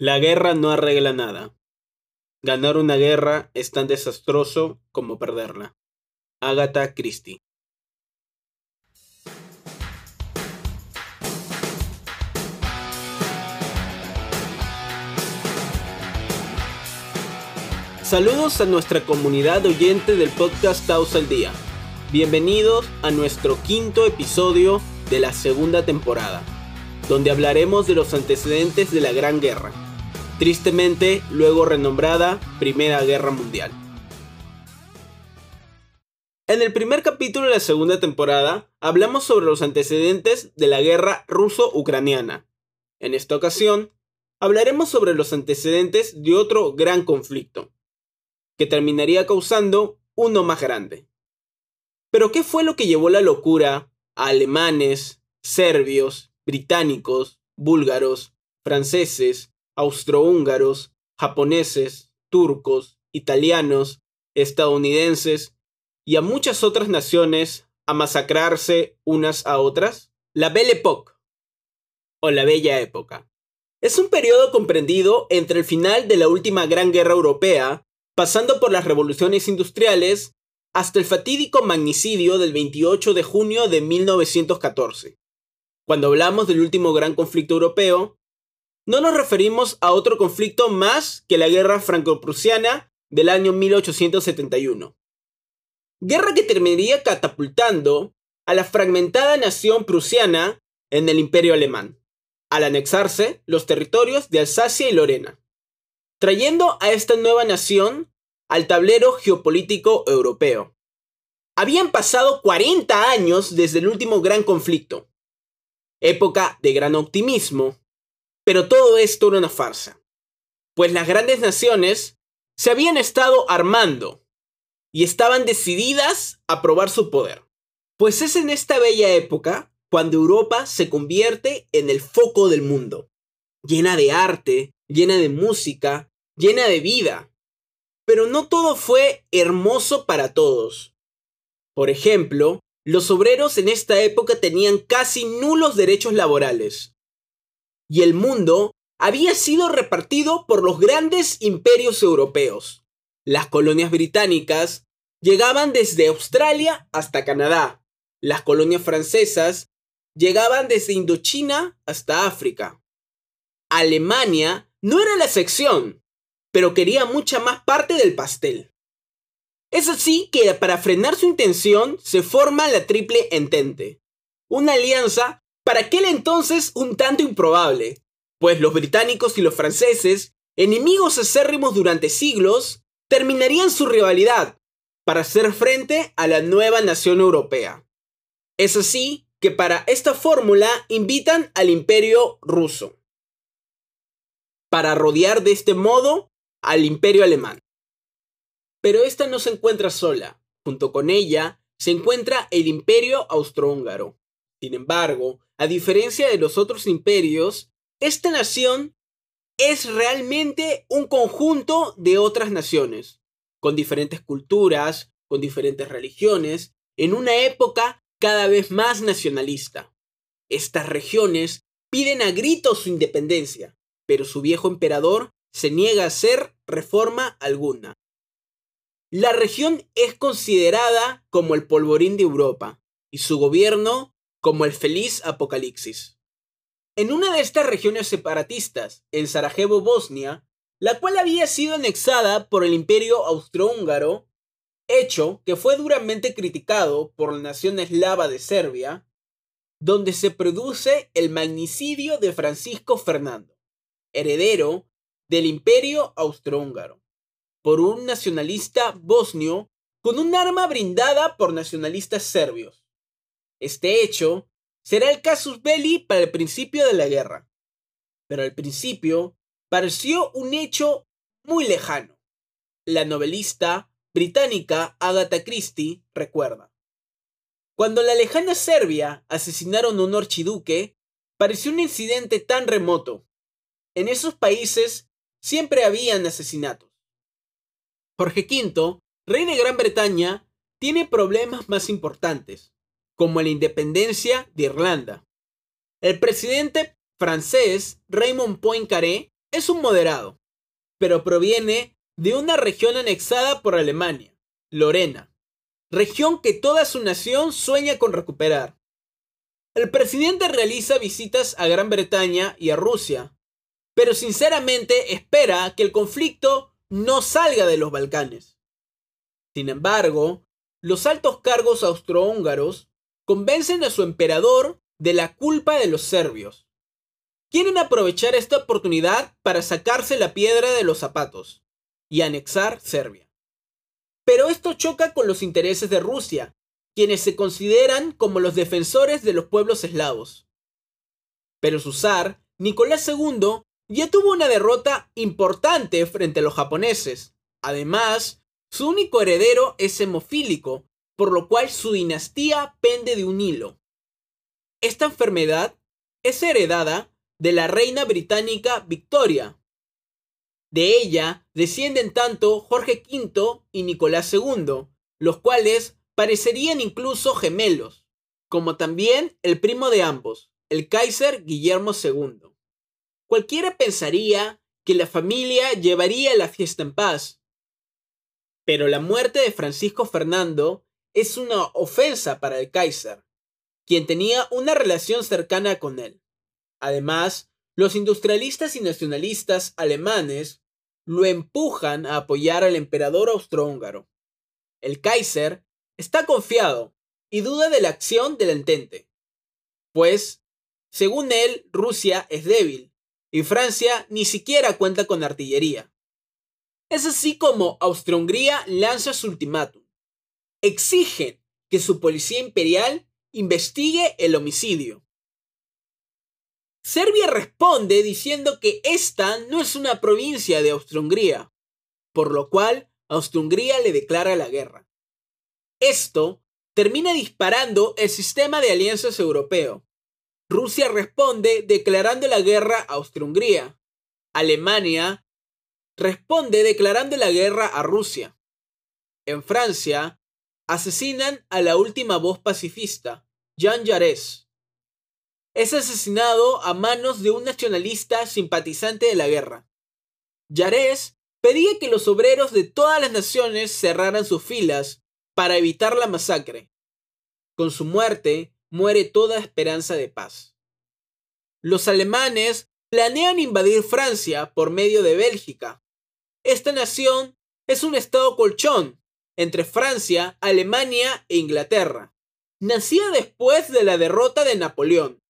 La guerra no arregla nada. Ganar una guerra es tan desastroso como perderla. Agatha Christie. Saludos a nuestra comunidad oyente del podcast Taus al Día. Bienvenidos a nuestro quinto episodio de la segunda temporada, donde hablaremos de los antecedentes de la Gran Guerra, tristemente luego renombrada Primera Guerra Mundial. En el primer capítulo de la segunda temporada hablamos sobre los antecedentes de la guerra ruso-ucraniana. En esta ocasión hablaremos sobre los antecedentes de otro gran conflicto, que terminaría causando uno más grande. ¿Pero qué fue lo que llevó la locura a alemanes, serbios, británicos, búlgaros, franceses, austrohúngaros, japoneses, turcos, italianos, estadounidenses y a muchas otras naciones a masacrarse unas a otras? La Belle Époque, o la Bella Época, es un periodo comprendido entre el final de la última Gran Guerra Europea, pasando por las revoluciones industriales, hasta el fatídico magnicidio del 28 de junio de 1914. Cuando hablamos del último gran conflicto europeo, no nos referimos a otro conflicto más que la guerra franco-prusiana del año 1871. Guerra que terminaría catapultando a la fragmentada nación prusiana en el Imperio Alemán, al anexarse los territorios de Alsacia y Lorena, trayendo a esta nueva nación al tablero geopolítico europeo. Habían pasado 40 años desde el último gran conflicto, época de gran optimismo, pero todo esto era una farsa, pues las grandes naciones se habían estado armando y estaban decididas a probar su poder. Pues es en esta bella época cuando Europa se convierte en el foco del mundo, llena de arte, llena de música, llena de vida. Pero no todo fue hermoso para todos. Por ejemplo, los obreros en esta época tenían casi nulos derechos laborales, y el mundo había sido repartido por los grandes imperios europeos. Las colonias británicas llegaban desde Australia hasta Canadá. Las colonias francesas llegaban desde Indochina hasta África. Alemania no era la excepción, pero quería mucha más parte del pastel. Es así que para frenar su intención se forma la Triple Entente, una alianza para aquel entonces un tanto improbable, pues los británicos y los franceses, enemigos acérrimos durante siglos, terminarían su rivalidad para hacer frente a la nueva nación europea. Es así que para esta fórmula invitan al Imperio ruso, para rodear de este modo al Imperio alemán. Pero esta no se encuentra sola, junto con ella se encuentra el Imperio austrohúngaro. Sin embargo, a diferencia de los otros imperios, esta nación es realmente un conjunto de otras naciones, con diferentes culturas, con diferentes religiones, en una época cada vez más nacionalista. Estas regiones piden a gritos su independencia, pero su viejo emperador se niega a hacer reforma alguna. La región es considerada como el polvorín de Europa, y su gobierno como el feliz apocalipsis. En una de estas regiones separatistas, en Sarajevo, Bosnia, la cual había sido anexada por el Imperio austrohúngaro, hecho que fue duramente criticado por la nación eslava de Serbia, donde se produce el magnicidio de Francisco Fernando, heredero del Imperio austrohúngaro, por un nacionalista bosnio con un arma brindada por nacionalistas serbios. Este hecho será el casus belli para el principio de la guerra, pero al principio pareció un hecho muy lejano. La novelista británica Agatha Christie recuerda: cuando en la lejana Serbia asesinaron a un archiduque, pareció un incidente tan remoto. En esos países siempre habían asesinatos. Jorge V, rey de Gran Bretaña, tiene problemas más importantes, como la independencia de Irlanda. El presidente francés Raymond Poincaré es un moderado, pero proviene de una región anexada por Alemania, Lorena, región que toda su nación sueña con recuperar. El presidente realiza visitas a Gran Bretaña y a Rusia, pero sinceramente espera que el conflicto no salga de los Balcanes. Sin embargo, los altos cargos austrohúngaros convencen a su emperador de la culpa de los serbios. Quieren aprovechar esta oportunidad para sacarse la piedra de los zapatos y anexar Serbia. Pero esto choca con los intereses de Rusia, quienes se consideran como los defensores de los pueblos eslavos. Pero su zar, Nicolás II, ya tuvo una derrota importante frente a los japoneses. Además, su único heredero es hemofílico, por lo cual su dinastía pende de un hilo. Esta enfermedad es heredada de la reina británica Victoria. De ella descienden tanto Jorge V y Nicolás II, los cuales parecerían incluso gemelos, como también el primo de ambos, el Kaiser Guillermo II. Cualquiera pensaría que la familia llevaría la fiesta en paz, pero la muerte de Francisco Fernando es una ofensa para el Kaiser, quien tenía una relación cercana con él. Además, los industrialistas y nacionalistas alemanes lo empujan a apoyar al emperador austrohúngaro. El Kaiser está confiado y duda de la acción del Entente, pues, según él, Rusia es débil y Francia ni siquiera cuenta con artillería. Es así como Austria-Hungría lanza su ultimátum. Exigen que su policía imperial investigue el homicidio. Serbia responde diciendo que esta no es una provincia de Austria-Hungría, por lo cual Austria-Hungría le declara la guerra. Esto termina disparando el sistema de alianzas europeo. Rusia responde declarando la guerra a Austria-Hungría. Alemania responde declarando la guerra a Rusia. En Francia, asesinan a la última voz pacifista, Jean Jaurès. Es asesinado a manos de un nacionalista simpatizante de la guerra. Jaurès pedía que los obreros de todas las naciones cerraran sus filas para evitar la masacre. Con su muerte, muere toda esperanza de paz. Los alemanes planean invadir Francia por medio de Bélgica. Esta nación es un estado colchón entre Francia, Alemania e Inglaterra. Nacida después de la derrota de Napoleón.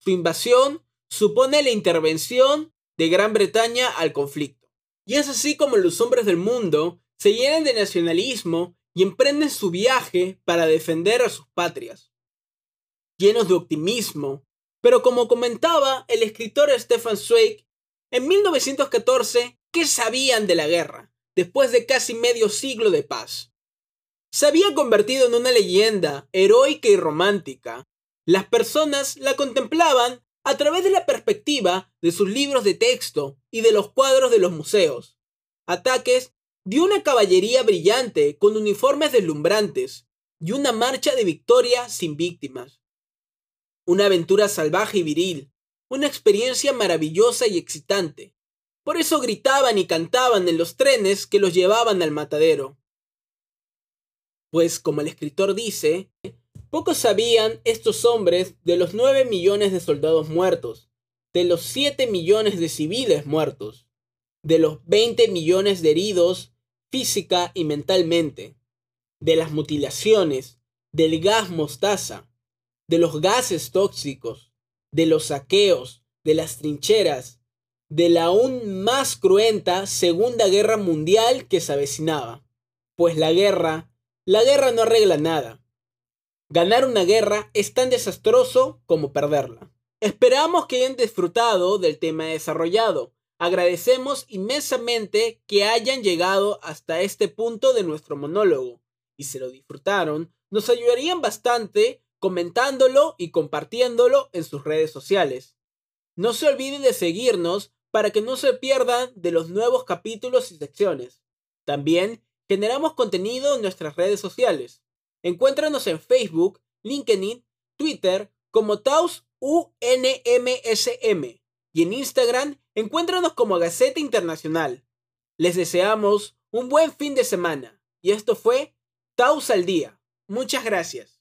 Su invasión supone la intervención de Gran Bretaña al conflicto. Y es así como los hombres del mundo se llenan de nacionalismo y emprenden su viaje para defender a sus patrias. Llenos de optimismo, pero como comentaba el escritor Stefan Zweig, en 1914, ¿qué sabían de la guerra, después de casi medio siglo de paz? Se había convertido en una leyenda heroica y romántica. Las personas la contemplaban a través de la perspectiva de sus libros de texto y de los cuadros de los museos. Ataques de una caballería brillante con uniformes deslumbrantes y una marcha de victoria sin víctimas. Una aventura salvaje y viril, una experiencia maravillosa y excitante. Por eso gritaban y cantaban en los trenes que los llevaban al matadero. Pues, como el escritor dice, poco sabían estos hombres de los 9 millones de soldados muertos, de los 7 millones de civiles muertos, de los 20 millones de heridos física y mentalmente, de las mutilaciones, del gas mostaza, de los gases tóxicos, de los saqueos, de las trincheras, de la aún más cruenta Segunda Guerra Mundial que se avecinaba. Pues la guerra no arregla nada. Ganar una guerra es tan desastroso como perderla. Esperamos que hayan disfrutado del tema desarrollado. Agradecemos inmensamente que hayan llegado hasta este punto de nuestro monólogo. Y si lo disfrutaron, nos ayudarían bastante comentándolo y compartiéndolo en sus redes sociales. No se olviden de seguirnos para que no se pierdan de los nuevos capítulos y secciones. También generamos contenido en nuestras redes sociales. Encuéntranos en Facebook, LinkedIn, Twitter como TausUNMSM y en Instagram Encuéntranos como Gaceta Internacional. Les deseamos un buen fin de semana. Y esto fue Taus al Día. Muchas gracias.